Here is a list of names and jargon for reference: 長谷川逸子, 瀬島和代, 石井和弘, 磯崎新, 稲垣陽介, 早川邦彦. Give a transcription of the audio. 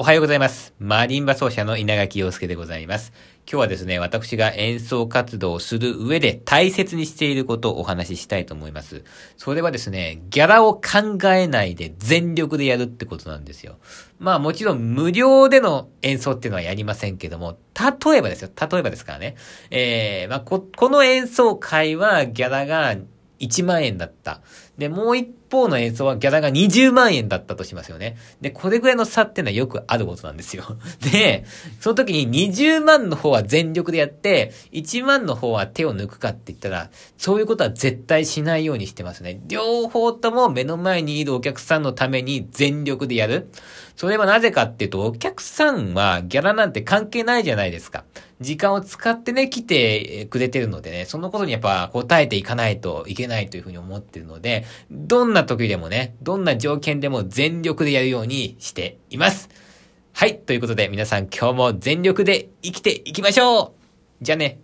おはようございます。マリンバ奏者の稲垣陽介でございます。今日はですね、私が演奏活動をする上で大切にしていることをお話ししたいと思います。それはですね、ギャラを考えないで全力でやるってことなんですよ。まあもちろん無料での演奏っていうのはやりませんけども、例えばですよ、例えばですからね。この演奏会はギャラが1万円だった。で、もう一方の演奏はギャラが20万円だったとしますよね。で、これぐらいの差ってのはよくあることなんですよ。で、その時に20万の方は全力でやって、1万の方は手を抜くかって言ったら、そういうことは絶対しないようにしてますね。両方とも目の前にいるお客さんのために全力でやる。それはなぜかっていうと、お客さんはギャラなんて関係ないじゃないですか。時間を使ってね、来てくれてるのでね、そのことにやっぱ応えていかないといけないというふうに思ってるので、どんな時でもね、どんな条件でも全力でやるようにしています。はい、ということで皆さん今日も全力で生きていきましょう。じゃあね。